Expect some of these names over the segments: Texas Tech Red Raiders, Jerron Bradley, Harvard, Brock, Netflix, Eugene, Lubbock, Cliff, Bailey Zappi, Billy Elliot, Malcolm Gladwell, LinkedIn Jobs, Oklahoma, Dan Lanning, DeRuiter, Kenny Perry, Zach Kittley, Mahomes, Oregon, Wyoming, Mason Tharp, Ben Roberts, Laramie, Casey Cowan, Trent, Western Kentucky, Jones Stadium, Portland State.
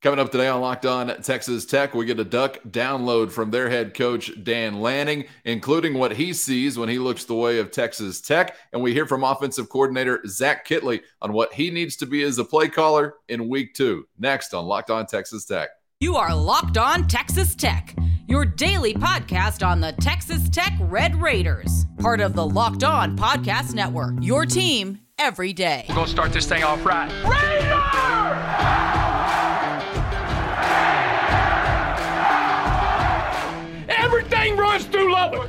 Coming up today on Locked On Texas Tech, we get a Duck download from their head coach, Dan Lanning, including what he sees when he looks the way of Texas Tech. And we hear from offensive coordinator Zach Kittley on what he needs to be as a play caller in week two. Next on Locked On Texas Tech. You are Locked On Texas Tech, your daily podcast on the Texas Tech Red Raiders, part of the Locked On Podcast Network, your team every day. We're going to start this thing off right. Raiders! Everything runs through Lubbock.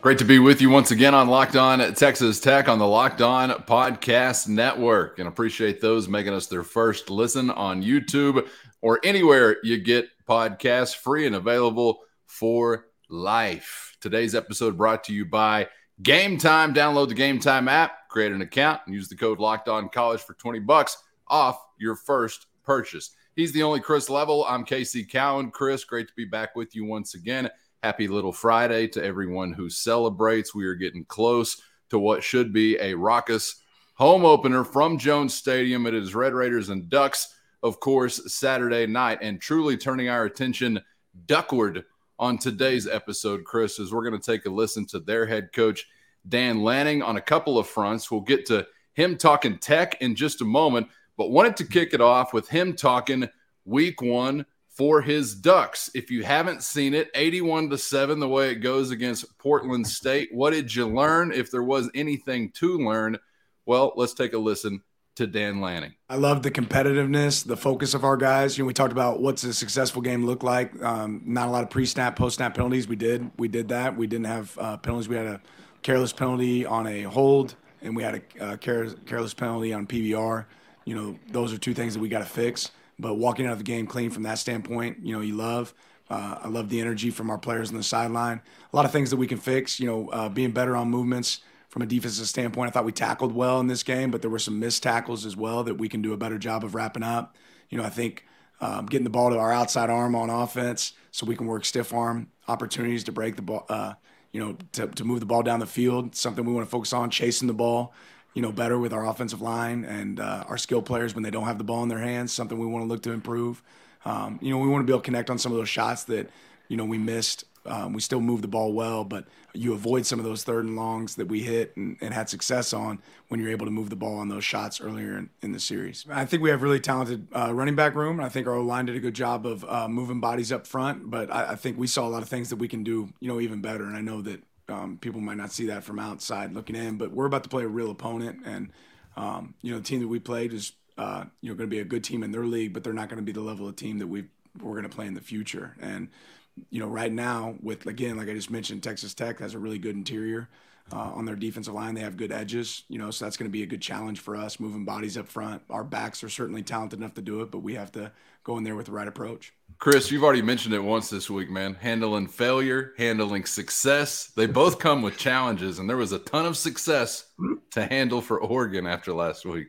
Great to be with you once again on Locked On Texas Tech on the Locked On Podcast Network. And appreciate those making us their first listen on YouTube or anywhere you get podcasts, free and available for life. Today's episode brought to you by Game Time. Download the Game Time app, create an account, and use the code LOCKEDONCOLLEGE for $20 off your first purchase. He's the only Chris Level. I'm Casey Cowan. Chris, great to be back with you once again. Happy Little Friday to everyone who celebrates. We are getting close to what should be a raucous home opener from Jones Stadium. It is Red Raiders and Ducks, of course, Saturday night. And truly turning our attention duckward on today's episode, Chris, is we're going to take a listen to their head coach, Dan Lanning, on a couple of fronts. We'll get to him talking Tech in just a moment, but wanted to kick it off with him talking week one for his Ducks. If you haven't seen it, 81-7, the way it goes against Portland State. What did you learn? If there was anything to learn, well, let's take a listen to Dan Lanning. I love the competitiveness, the focus of our guys. You know, we talked about what's a successful game look like. Not a lot of pre-snap, post-snap penalties. We did that. We didn't have penalties. We had a careless penalty on a hold, and we had a careless penalty on PBR. You know, those are two things that we got to fix. But walking out of the game clean from that standpoint, you know, you love. I love the energy from our players on the sideline. A lot of things that we can fix, you know, being better on movements from a defensive standpoint. I thought we tackled well in this game, but there were some missed tackles as well that we can do a better job of wrapping up. You know, I think getting the ball to our outside arm on offense so we can work stiff arm opportunities to break the ball, you know, to move the ball down the field, something we want to focus on, chasing the ball, you know, better with our offensive line and our skill players when they don't have the ball in their hands, something we want to look to improve. You know, we want to be able to connect on some of those shots that, you know, we missed. We still move the ball well, but you avoid some of those third and longs that we hit and had success on when you're able to move the ball on those shots earlier in the series. I think we have really talented running back room. I think our O-line did a good job of moving bodies up front, but I think we saw a lot of things that we can do, you know, even better. And I know that people might not see that from outside looking in, but we're about to play a real opponent. And, you know, the team that we played is, you know, going to be a good team in their league, but they're not going to be the level of team that we're going to play in the future. And, you know, right now with, again, like I just mentioned, Texas Tech has a really good interior on their defensive line. They have good edges, you know, so that's going to be a good challenge for us, moving bodies up front. Our backs are certainly talented enough to do it, but we have to go in there with the right approach. Chris, you've already mentioned it once this week, man. Handling failure, handling success. They both come with challenges, and there was a ton of success to handle for Oregon after last week.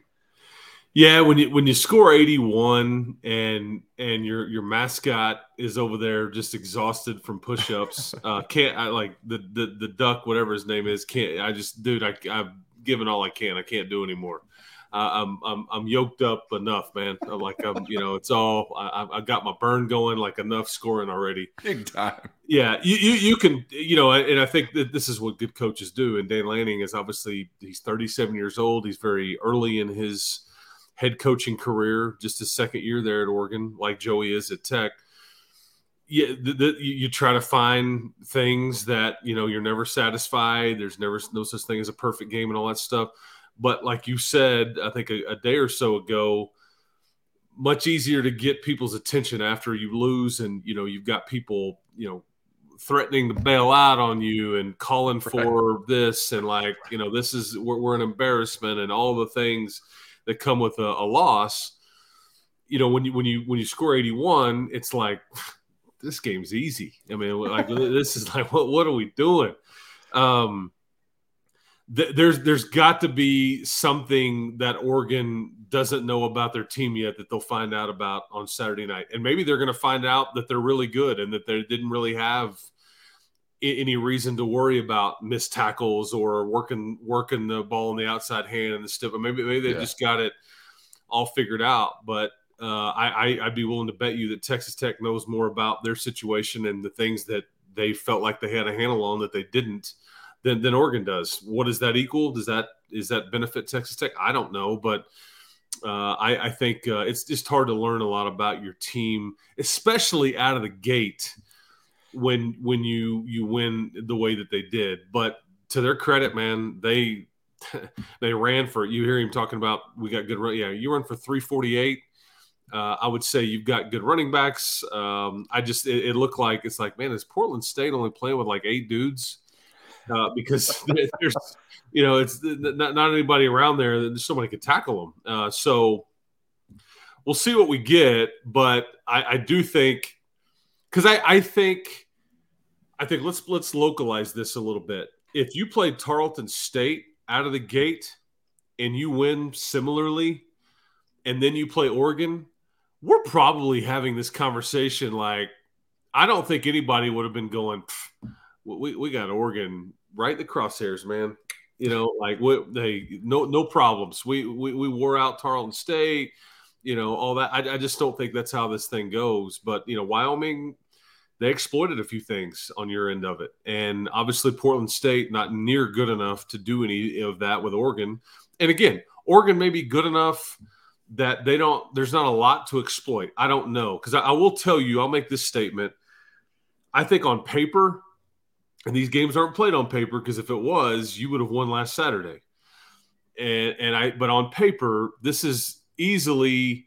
Yeah, when you score 81 and your mascot is over there just exhausted from push-ups, the duck, whatever his name is, I've given all I can. I can't do anymore. I'm yoked up enough, man. I got my burn going, like enough scoring already. Big time. Yeah. You can, you know, and I think that this is what good coaches do. And Dan Lanning is obviously, he's 37 years old. He's very early in his head coaching career, just his second year there at Oregon, like Joey is at Tech. Yeah, you try to find things that, you know, you're never satisfied. There's never no such thing as a perfect game and all that stuff. But like you said, I think a day or so ago, much easier to get people's attention after you lose and, you know, you've got people, you know, threatening to bail out on you and calling for this and like, you know, this is – we're an embarrassment and all the things that come with a loss. You know, when you score 81, it's like, this game's easy. I mean, like this is like, what are we doing? There's got to be something that Oregon doesn't know about their team yet that they'll find out about on Saturday night. And maybe they're going to find out that they're really good and that they didn't really have any reason to worry about missed tackles or working the ball in the outside hand and the stiff. Maybe they just got it all figured out. But I'd be willing to bet you that Texas Tech knows more about their situation and the things that they felt like they had a handle on that they didn't than Oregon does. What does that equal? Is that benefit Texas Tech? I don't know, but I think it's just hard to learn a lot about your team, especially out of the gate when you win the way that they did. But to their credit, man, they ran for it. You hear him talking about we got good run. Yeah, you run for 348. I would say you've got good running backs. It looked like it's like, man, is Portland State only playing with like 8 dudes? Because there's, it's not anybody around there that somebody could tackle them. So we'll see what we get. But I do think, because I think let's localize this a little bit. If you play Tarleton State out of the gate and you win similarly, and then you play Oregon, we're probably having this conversation. Like, I don't think anybody would have been going, we got Oregon right in the crosshairs, man. No problems. We wore out Tarleton State, all that. I just don't think that's how this thing goes. But, Wyoming, they exploited a few things on your end of it. And obviously Portland State, not near good enough to do any of that with Oregon. And again, Oregon may be good enough that there's not a lot to exploit. I don't know. Because I will tell you, I'll make this statement. I think on paper, and these games aren't played on paper, because if it was, you would have won last Saturday. But on paper, this is easily,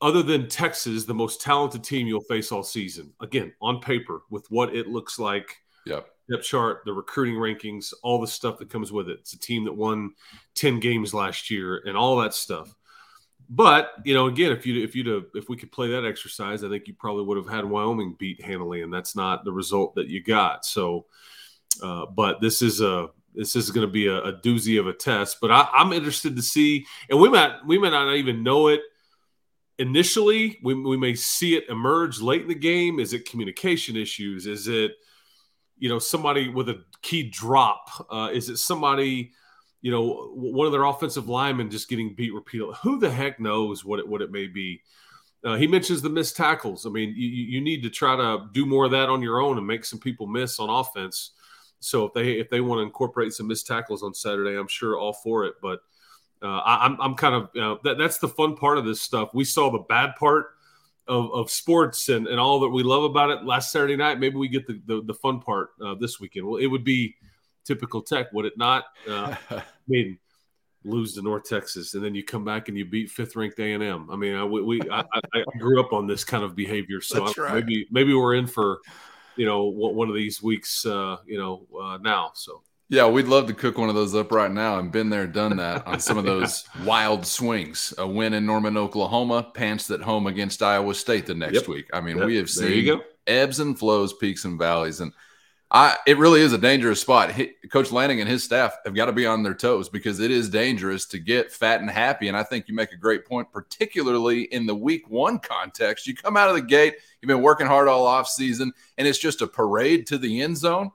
other than Texas, the most talented team you'll face all season. Again, on paper, with what it looks like, depth chart, the recruiting rankings, all the stuff that comes with it. It's a team that won 10 games last year and all that stuff. But, again, if we could play that exercise, I think you probably would have had Wyoming beat handily, and that's not the result that you got. So, but this is going to be a doozy of a test. But I'm interested to see, and we may not even know it initially. We may see it emerge late in the game. Is it communication issues? Is it somebody with a key drop? Is it somebody? One of their offensive linemen just getting beat repeatedly. Who the heck knows what it may be? He mentions the missed tackles. I mean, you need to try to do more of that on your own and make some people miss on offense. So if they want to incorporate some missed tackles on Saturday, I'm sure all for it. But I'm kind of that's the fun part of this stuff. We saw the bad part of sports and all that we love about it last Saturday night. Maybe we get the fun part this weekend. Well, it would be typical Tech, would it not? I mean, lose to North Texas, and then you come back and you beat fifth-ranked A&M. I mean, I grew up on this kind of behavior, so right. Maybe we're in for one of these weeks, now. So yeah, we'd love to cook one of those up right now. I've been there, done that on some of those wild swings. A win in Norman, Oklahoma, pants at home against Iowa State the next week. I mean, we have seen ebbs and flows, peaks and valleys, and it really is a dangerous spot. Coach Lanning and his staff have got to be on their toes, because it is dangerous to get fat and happy. And I think you make a great point, particularly in the week one context. You come out of the gate, you've been working hard all off season, and it's just a parade to the end zone.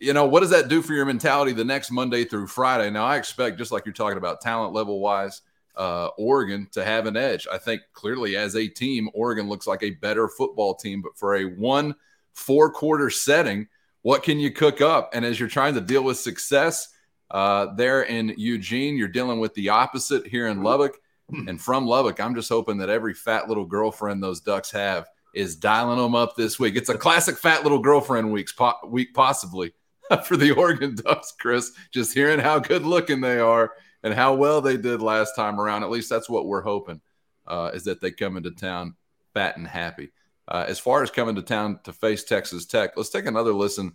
What does that do for your mentality the next Monday through Friday? Now, I expect, just like you're talking about talent level wise, Oregon to have an edge. I think clearly as a team, Oregon looks like a better football team, but for a 1-4-quarter setting, what can you cook up? And as you're trying to deal with success there in Eugene, you're dealing with the opposite here in Lubbock. And from Lubbock, I'm just hoping that every fat little girlfriend those Ducks have is dialing them up this week. It's a classic fat little girlfriend week possibly for the Oregon Ducks, Chris, just hearing how good looking they are and how well they did last time around. At least that's what we're hoping, is that they come into town fat and happy. As far as coming to town to face Texas Tech, let's take another listen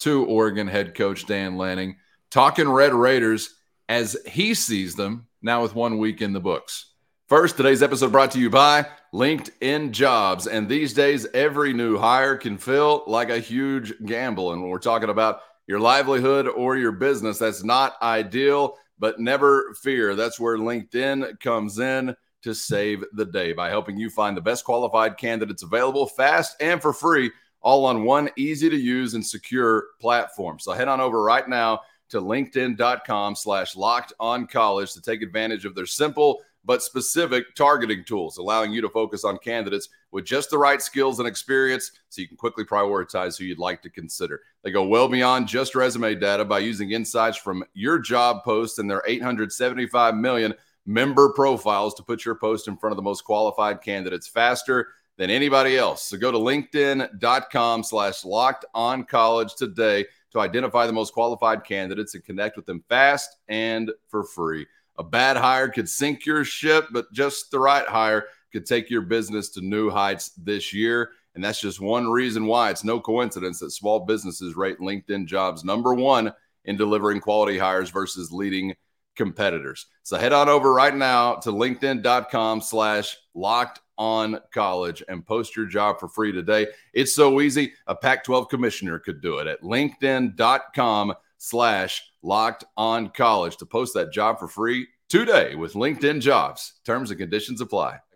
to Oregon head coach Dan Lanning talking Red Raiders as he sees them now with 1 week in the books. First, today's episode brought to you by LinkedIn Jobs. And these days, every new hire can feel like a huge gamble. And when we're talking about your livelihood or your business, that's not ideal, but never fear. That's where LinkedIn comes in to save the day by helping you find the best qualified candidates available fast and for free, all on one easy-to-use and secure platform. So head on over right now to linkedin.com/lockedoncollege to take advantage of their simple but specific targeting tools, allowing you to focus on candidates with just the right skills and experience so you can quickly prioritize who you'd like to consider. They go well beyond just resume data by using insights from your job posts and their 875 million member profiles to put your post in front of the most qualified candidates faster than anybody else. So go to linkedin.com/lockedoncollege today to identify the most qualified candidates and connect with them fast and for free. A bad hire could sink your ship, but just the right hire could take your business to new heights this year. And that's just one reason why it's no coincidence that small businesses rate LinkedIn Jobs number one in delivering quality hires versus leading competitors. So head on over right now to linkedin.com/lockedoncollege and post your job for free today. It's so easy. A Pac-12 commissioner could do it at linkedin.com/lockedoncollege to post that job for free today with LinkedIn Jobs. Terms and conditions apply.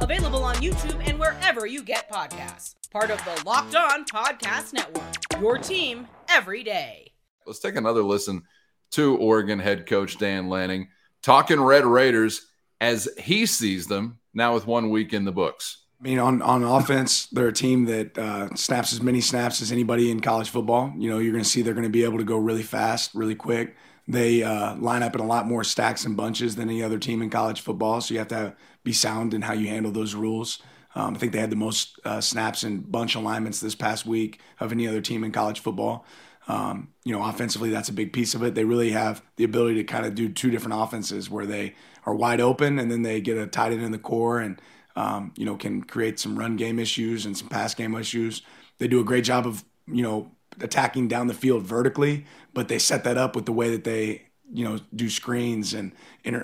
Available on YouTube and wherever you get podcasts. Part of the Locked On Podcast Network, your team every day. Let's take another listen to Oregon head coach Dan Lanning talking Red Raiders as he sees them now with 1 week in the books. I mean, on offense, they're a team that snaps as many snaps as anybody in college football. You know, you're going to see they're going to be able to go really fast, really quick. They line up in a lot more stacks and bunches than any other team in college football, so you have to be sound in how you handle those rules. I think they had the most snaps and bunch alignments this past week of any other team in college football. You know, offensively, that's a big piece of it. They really have the ability to kind of do two different offenses where they are wide open and then they get a tight end in the core and, you know, can create some run game issues and some pass game issues. They do a great job of, you know, attacking down the field vertically, but they set that up with the way that they, you know, do screens and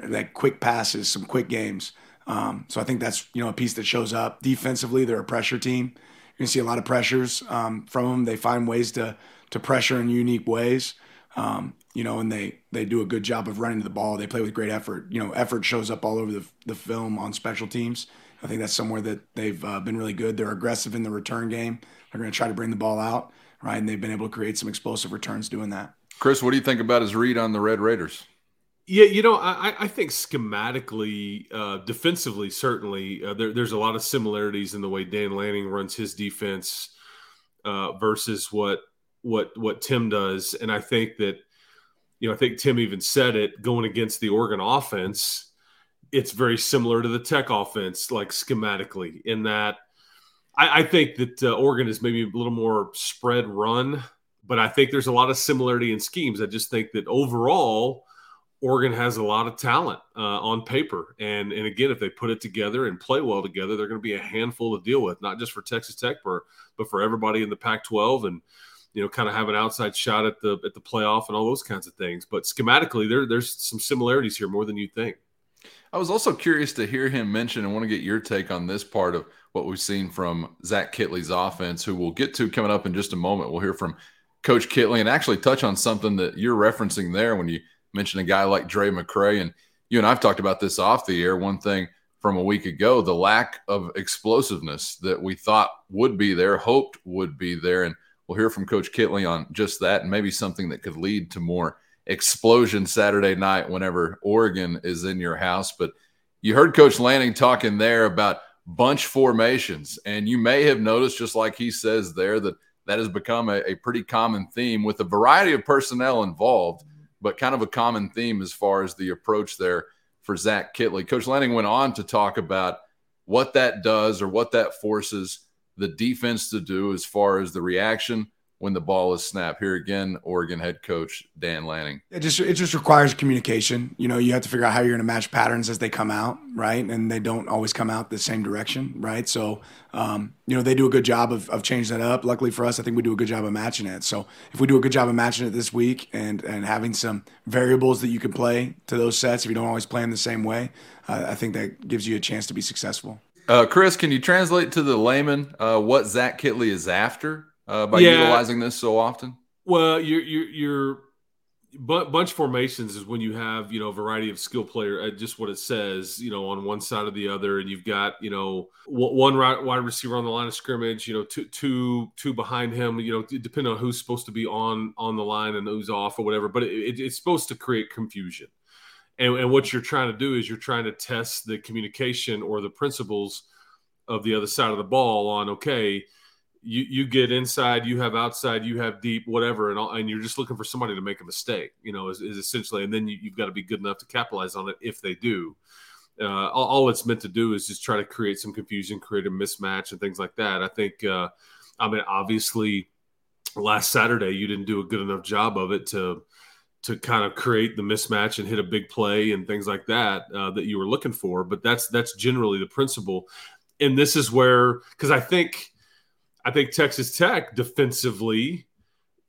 like quick passes, some quick games. So I think that's, you know, a piece that shows up. Defensively, they're a pressure team. You're going to see a lot of pressures from them. They find ways to pressure in unique ways, you know, and they do a good job of running the ball. They play with great effort. You know, effort shows up all over the film on special teams. I think that's somewhere that they've been really good. They're aggressive in the return game. They're going to try to bring the ball out, right? And they've been able to create some explosive returns doing that. Chris, what do you think about his read on the Red Raiders? Yeah, you know, I think schematically, defensively, certainly, there's a lot of similarities in the way Dan Lanning runs his defense versus what Tim does. And I think that, you know, I think Tim even said it going against the Oregon offense. It's very similar to the Tech offense, like schematically, in that I think that Oregon is maybe a little more spread run, but I think there's a lot of similarity in schemes. I just think that overall, Oregon has a lot of talent on paper. And again, if they put it together and play well together, they're going to be a handful to deal with, not just for Texas Tech, but for everybody in the Pac-12 and, you know, kind of have an outside shot at the playoff and all those kinds of things. But schematically, there's some similarities here more than you think. I was also curious to hear him mention, and want to get your take on this part of what we've seen from Zach Kittley's offense, who we'll get to coming up in just a moment. We'll hear from Coach Kittley and actually touch on something that you're referencing there when you mentioned a guy like Dre McCray. And you and I've talked about this off the air. One thing from a week ago, the lack of explosiveness that we thought would be there, hoped would be there. And we'll hear from Coach Kittley on just that and maybe something that could lead to more explosion Saturday night whenever Oregon is in your house. But you heard Coach Lanning talking there about bunch formations, and you may have noticed, just like he says there, that has become a pretty common theme with a variety of personnel involved, but kind of a common theme as far as the approach there for Zach Kittley. Coach Lanning went on to talk about what that does or what that forces the defense to do as far as the reaction when the ball is snapped. Here again, Oregon head coach Dan Lanning. It just requires communication. You know, you have to figure out how you're going to match patterns as they come out, right? And they don't always come out the same direction, right? So, you know, they do a good job of changing that up. Luckily for us, I think we do a good job of matching it. So if we do a good job of matching it this week and having some variables that you can play to those sets, if you don't always play them the same way, I think that gives you a chance to be successful. Chris, can you translate to the layman what Zach Kittley is after? By utilizing this so often? Well, your bunch formations is when you have, you know, a variety of skill player, just what it says, you know, on one side or the other, and you've got, you know, one wide receiver on the line of scrimmage, you know, two behind him, you know, depending on who's supposed to be on the line and who's off or whatever, but it's supposed to create confusion. And what you're trying to do is you're trying to test the communication or the principles of the other side of the ball on, okay, you get inside, you have outside, you have deep, whatever, and you're just looking for somebody to make a mistake, you know, is essentially, and then you've got to be good enough to capitalize on it if they do. All it's meant to do is just try to create some confusion, create a mismatch and things like that. I think, obviously last Saturday you didn't do a good enough job of it to kind of create the mismatch and hit a big play and things like that that you were looking for. But that's generally the principle. And this is where – because I think Texas Tech defensively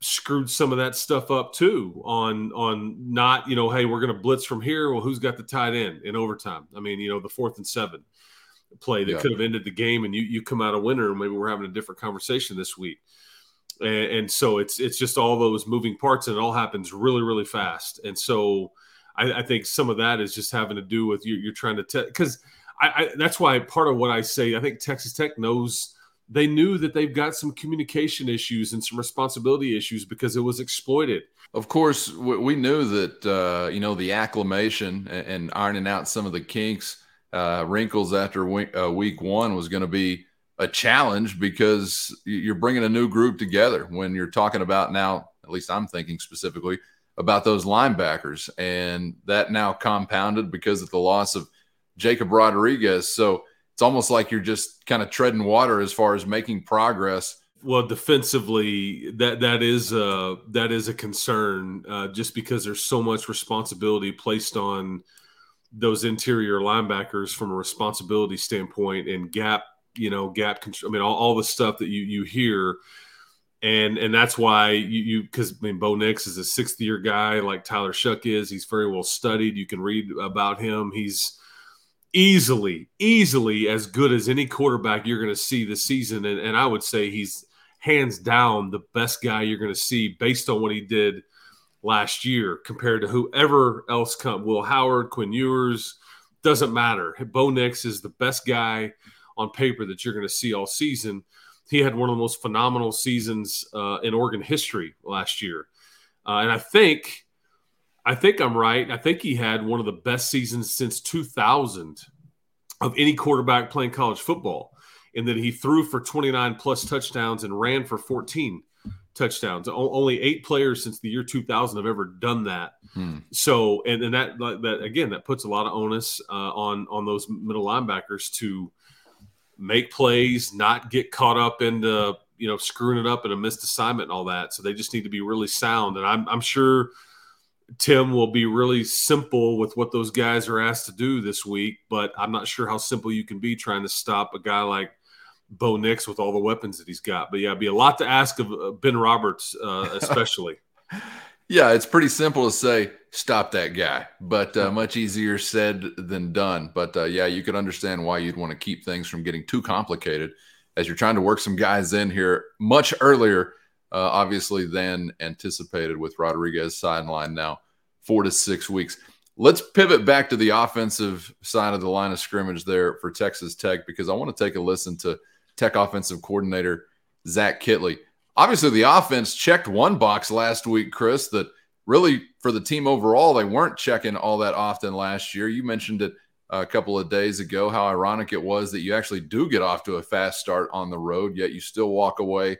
screwed some of that stuff up too on not, you know, hey, we're going to blitz from here. Well, who's got the tight end in overtime? I mean, you know, the 4th and 7 play that could have ended the game and you come out a winner, and maybe we're having a different conversation this week. And so it's just all those moving parts, and it all happens really, really fast. And so I think some of that is just having to do with you're trying to test, because that's why part of what I say, I think Texas Tech knows. They knew that they've got some communication issues and some responsibility issues because it was exploited. Of course, we knew that, you know, the acclimation and ironing out some of the kinks, wrinkles after week one was going to be a challenge because you're bringing a new group together when you're talking about now, at least I'm thinking specifically about those linebackers, and that now compounded because of the loss of Jacob Rodriguez. So, it's almost like you're just kind of treading water as far as making progress. Well, defensively, that is a concern just because there's so much responsibility placed on those interior linebackers from a responsibility standpoint and gap control. I mean, all the stuff that you hear. And that's why because I mean, Bo Nix is a 6th-year guy like Tyler Shuck is. He's very well studied. You can read about him. He's easily as good as any quarterback you're going to see this season. And I would say he's hands down the best guy you're going to see based on what he did last year compared to whoever else come. Will Howard, Quinn Ewers, doesn't matter. Bo Nix is the best guy on paper that you're going to see all season. He had one of the most phenomenal seasons in Oregon history last year. And I think I'm right. I think he had one of the best seasons since 2000 of any quarterback playing college football, in that he threw for 29-plus touchdowns and ran for 14 touchdowns. Only 8 players since the year 2000 have ever done that. So, and that again, that puts a lot of onus on those middle linebackers to make plays, not get caught up in the, you know, screwing it up in a missed assignment and all that. So they just need to be really sound. And I'm sure – Tim will be really simple with what those guys are asked to do this week, but I'm not sure how simple you can be trying to stop a guy like Bo Nix with all the weapons that he's got. But, yeah, it'd be a lot to ask of Ben Roberts especially. Yeah, it's pretty simple to say, stop that guy, but much easier said than done. But, yeah, you could understand why you'd want to keep things from getting too complicated as you're trying to work some guys in here much earlier obviously than anticipated with Rodriguez sidelined now 4 to 6 weeks. Let's pivot back to the offensive side of the line of scrimmage there for Texas Tech, because I want to take a listen to Tech offensive coordinator Zach Kittley. Obviously, the offense checked one box last week, Chris, that really for the team overall, they weren't checking all that often last year. You mentioned it a couple of days ago, how ironic it was that you actually do get off to a fast start on the road, yet you still walk away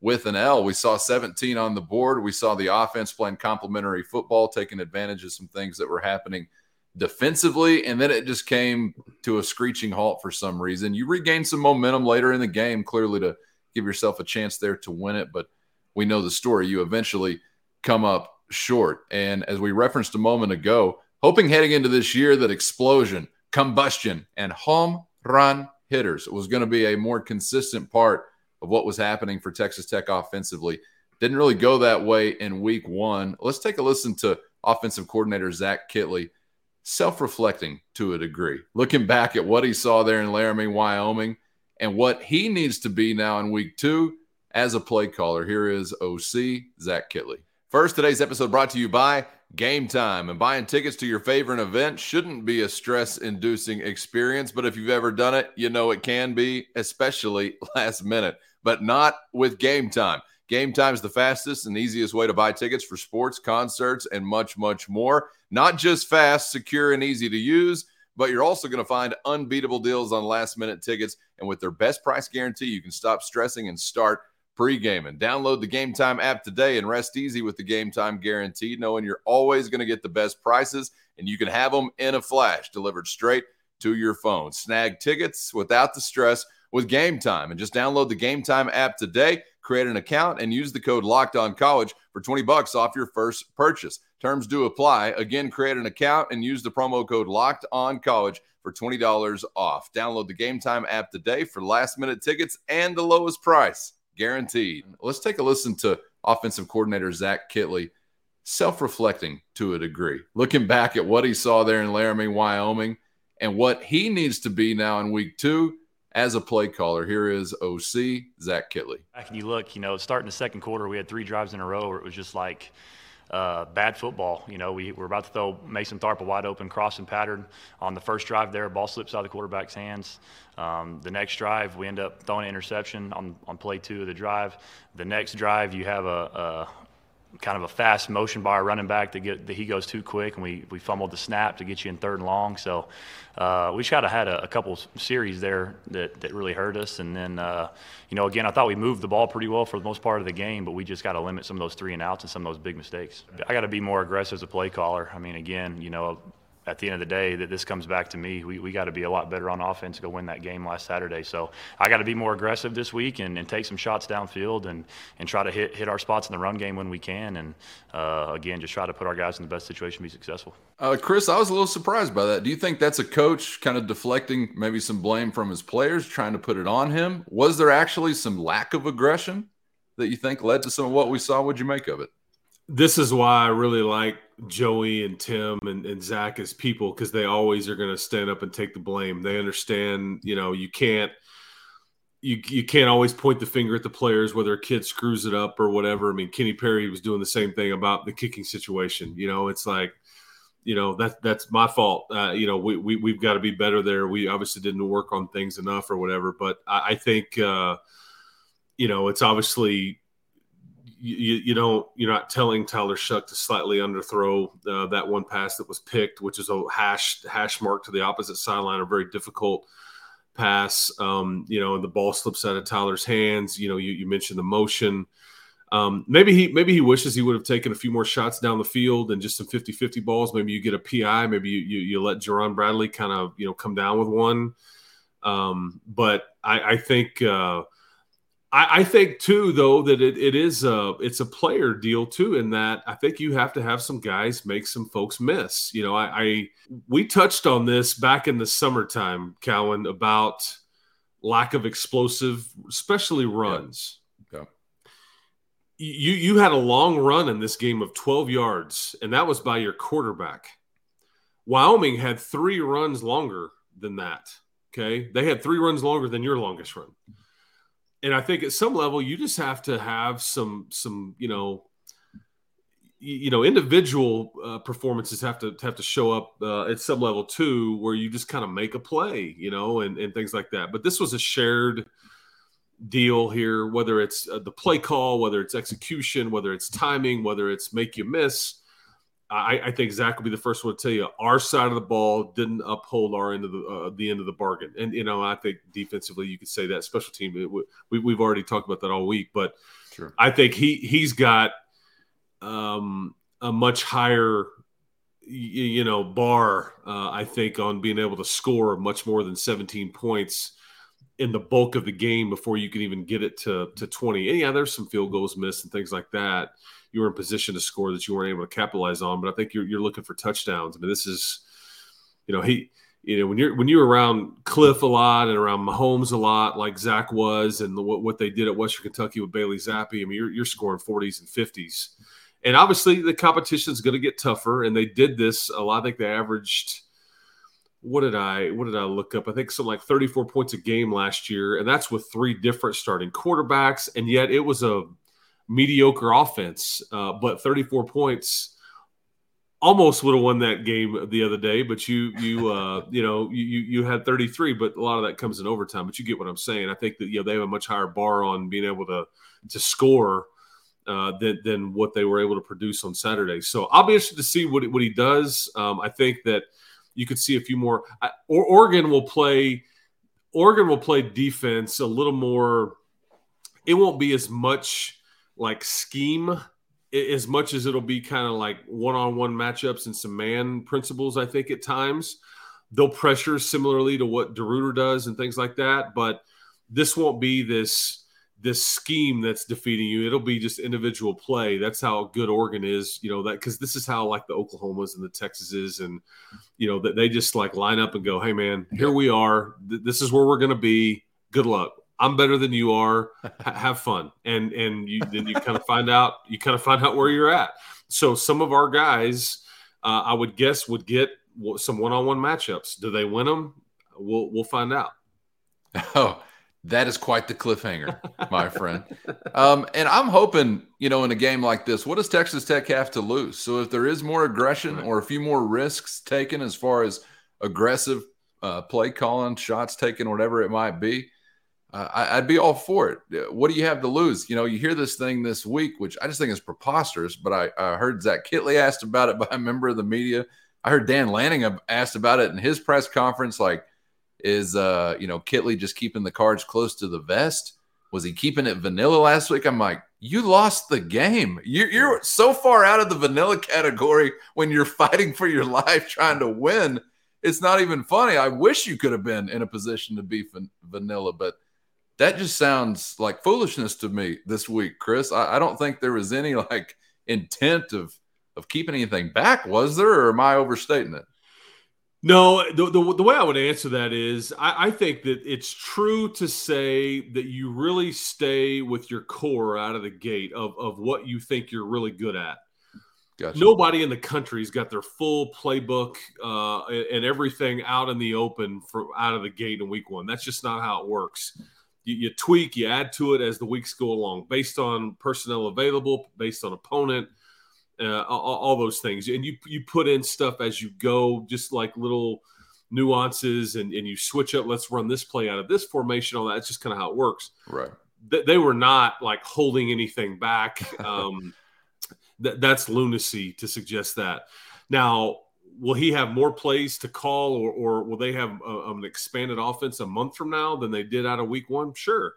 with an L. We saw 17 on the board. We saw the offense playing complementary football, taking advantage of some things that were happening defensively, and then it just came to a screeching halt for some reason. You regained some momentum later in the game, clearly to give yourself a chance there to win it, but we know the story. You eventually come up short. And as we referenced a moment ago, hoping heading into this year that explosion, combustion, and home run hitters was going to be a more consistent part of what was happening for Texas Tech offensively. Didn't really go that way in week one. Let's take a listen to offensive coordinator Zach Kittley, self-reflecting to a degree, looking back at what he saw there in Laramie, Wyoming, and what he needs to be now in week two as a play caller. Here is OC Zach Kittley. First, today's episode brought to you by Game Time. And buying tickets to your favorite event shouldn't be a stress-inducing experience, but if you've ever done it, you know it can be, especially last minute, but not with Game Time. Game Time is the fastest and easiest way to buy tickets for sports, concerts, and much, much more. Not just fast, secure, and easy to use, but you're also going to find unbeatable deals on last-minute tickets. And with their best price guarantee, you can stop stressing and start pre-gaming. Download the Game Time app today and rest easy with the Game Time guarantee, knowing you're always going to get the best prices, and you can have them in a flash, delivered straight to your phone. Snag tickets without the stress with Game Time. And just download the Game Time app today. Create an account and use the code LOCKEDONCOLLEGE for $20 off your first purchase. Terms do apply. Again, create an account and use the promo code LOCKEDONCOLLEGE for $20 off. Download the Game Time app today for last-minute tickets and the lowest price, guaranteed. Let's take a listen to offensive coordinator Zach Kittley, self-reflecting to a degree, looking back at what he saw there in Laramie, Wyoming, and what he needs to be now in week two as a play caller. Here is OC Zach Kittley. Back and you look, starting the second quarter, we had three drives in a row where it was just like bad football. We were about to throw Mason Tharp a wide open crossing pattern on the first drive there. Ball slips out of the quarterback's hands. The next drive, we end up throwing an interception on play two of the drive. The next drive, you have a kind of a fast motion by our running back that he goes too quick, and we fumbled the snap to get you in third and long. So we just kind of had a couple series there that really hurt us. And then, again, I thought we moved the ball pretty well for the most part of the game, but we just got to limit some of those three and outs and some of those big mistakes. I got to be more aggressive as a play caller. I mean, again, at the end of the day, that this comes back to me. We got to be a lot better on offense to go win that game last Saturday. So I got to be more aggressive this week and take some shots downfield and try to hit our spots in the run game when we can. And, again, just try to put our guys in the best situation to be successful. Chris, I was a little surprised by that. Do you think that's a coach kind of deflecting maybe some blame from his players, trying to put it on him? Was there actually some lack of aggression that you think led to some of what we saw? What'd you make of it? This is why I really like Joey and Tim and Zach as people, because they always are going to stand up and take the blame. They understand, you can't always point the finger at the players, whether a kid screws it up or whatever. I mean, Kenny Perry was doing the same thing about the kicking situation. It's like, that's my fault. We've got to be better there. We obviously didn't work on things enough or whatever. But I think, it's obviously – You're not telling Tyler Shuck to slightly underthrow that one pass that was picked, which is a hash mark to the opposite sideline, a very difficult pass. And the ball slips out of Tyler's hands. You mentioned the motion. Maybe he wishes he would have taken a few more shots down the field and just some 50-50 balls. Maybe you get a PI. Maybe you let Jerron Bradley kind of come down with one. But I think. I think too, though, that it's a player deal too. In that, I think you have to have some guys make some folks miss. We touched on this back in the summertime, Cowan, about lack of explosive, especially runs. Yeah. You had a long run in this game of 12 yards, and that was by your quarterback. Wyoming had 3 runs longer than that. Okay, they had 3 runs longer than your longest run. And I think at some level, you just have to have some individual performances have to show up at some level too, where you just kind of make a play, and things like that. But this was a shared deal here, whether it's the play call, whether it's execution, whether it's timing, whether it's make you miss. I think Zach will be the first one to tell you our side of the ball didn't uphold our end of the end of the bargain. And, I think defensively you could say that. Special team, we've already talked about that all week. But sure. I think he's got a much higher, bar, I think, on being able to score much more than 17 points in the bulk of the game before you can even get it to 20. And yeah, there's some field goals missed and things like that. You were in position to score that you weren't able to capitalize on, but I think you're looking for touchdowns. I mean, this is, when you're around Cliff a lot and around Mahomes a lot, like Zach was, and what they did at Western Kentucky with Bailey Zappi, I mean, you're scoring 40s and 50s. And obviously the competition is going to get tougher, and they did this a lot. I think they averaged what did I look up? I think something like 34 points a game last year, and that's with three different starting quarterbacks, and yet it was a mediocre offense. But 34 points almost would have won that game the other day, but you had 33, but a lot of that comes in overtime. But you get what I'm saying. I think that they have a much higher bar on being able to score than what they were able to produce on Saturday. So I'll be interested to see what he does. I think that you could see a few more. Oregon will play defense a little more. It won't be as much like scheme as much as it'll be kind of like one-on-one matchups and some man principles. I think at times they'll pressure similarly to what DeRuiter does and things like that. But this won't be this scheme that's defeating you. It'll be just individual play. That's how good Oregon is, that, because this is how like the Oklahomas and the Texases and, that they just like line up and go, hey man, here we are. This is where we're going to be. Good luck. I'm better than you are. Have fun. And then you kind of find out where you're at. So some of our guys, I would guess, would get some one-on-one matchups. Do they win them? We'll find out. Oh, that is quite the cliffhanger, my friend. And I'm hoping, in a game like this, what does Texas Tech have to lose? So if there is more aggression or a few more risks taken as far as aggressive play calling, shots taken, whatever it might be, I'd be all for it. What do you have to lose? You hear this thing this week, which I just think is preposterous, but I heard Zach Kittley asked about it by a member of the media. I heard Dan Lanning asked about it in his press conference, like, is, Kittley just keeping the cards close to the vest? Was he keeping it vanilla last week? I'm like, you lost the game. You're so far out of the vanilla category when you're fighting for your life trying to win. It's not even funny. I wish you could have been in a position to be vanilla, but that just sounds like foolishness to me this week, Chris. I don't think there was any like intent of keeping anything back, was there? Or am I overstating it? No, the way I would answer that is I think that it's true to say that you really stay with your core out of the gate of what you think you're really good at. Gotcha. Nobody in the country's got their full playbook and everything out in the open from out of the gate in week one. That's just not how it works. You tweak, you add to it as the weeks go along based on personnel available, based on opponent. All those things, and you put in stuff as you go, just like little nuances, and you switch up. Let's run this play out of this formation. All that. It's just kind of how it works. Right. They were not like holding anything back. That's lunacy to suggest that. Now, will he have more plays to call, or will they have an expanded offense a month from now than they did out of week one? Sure.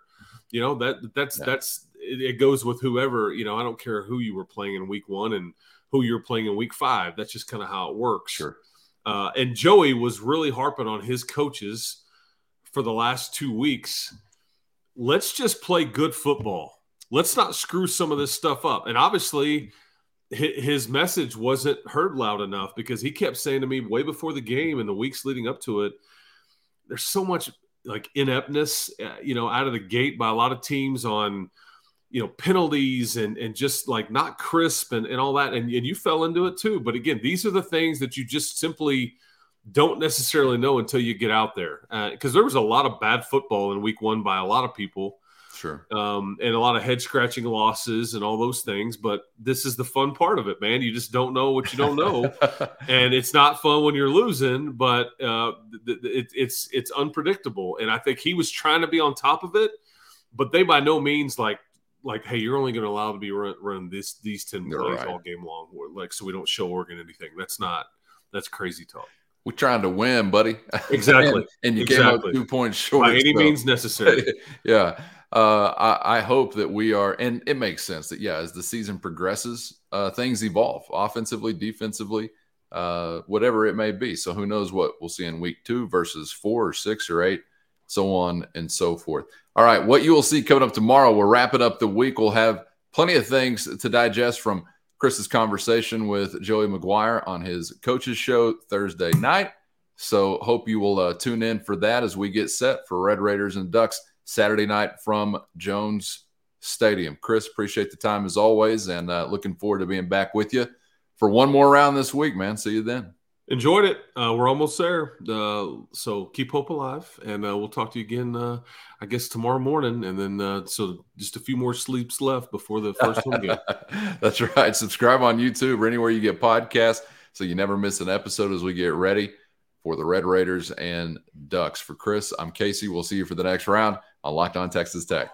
That's. It goes with whoever, I don't care who you were playing in week one and who you're playing in week five. That's just kind of how it works. Sure. And Joey was really harping on his coaches for the last 2 weeks. Let's just play good football. Let's not screw some of this stuff up. And obviously his message wasn't heard loud enough, because he kept saying to me way before the game and the weeks leading up to it, there's so much like ineptness, out of the gate by a lot of teams on, penalties and just like not crisp and all that. And you fell into it too. But again, these are the things that you just simply don't necessarily know until you get out there. Because there was a lot of bad football in week one by a lot of people. Sure. And a lot of head scratching losses and all those things. But this is the fun part of it, man. You just don't know what you don't know. And it's not fun when you're losing, but it's unpredictable. And I think he was trying to be on top of it, but they by no means like, hey, you're only going to allow to be run these 10 plays all game long, like, so we don't show Oregon anything. That's crazy talk. We're trying to win, buddy. Exactly. and you came up 2 points short. By any means necessary. Yeah. I hope that we are, and it makes sense that, as the season progresses, things evolve offensively, defensively, whatever it may be. So who knows what we'll see in week 2 versus 4 or 6 or 8. so on and so forth. All right, what you will see coming up tomorrow. We're wrapping up the week. We'll have plenty of things to digest from Chris's conversation with Joey McGuire on his coach's show Thursday night. So hope you will tune in for that as we get set for Red Raiders and Ducks Saturday night from Jones Stadium. Chris, appreciate the time as always, and looking forward to being back with you for one more round this week, man. See you then. Enjoyed it. We're almost there. So keep hope alive, and we'll talk to you again, I guess, tomorrow morning. And then so just a few more sleeps left before the first home game. That's right. Subscribe on YouTube or anywhere you get podcasts so you never miss an episode as we get ready for the Red Raiders and Ducks. For Chris, I'm Casey. We'll see you for the next round on Locked On Texas Tech.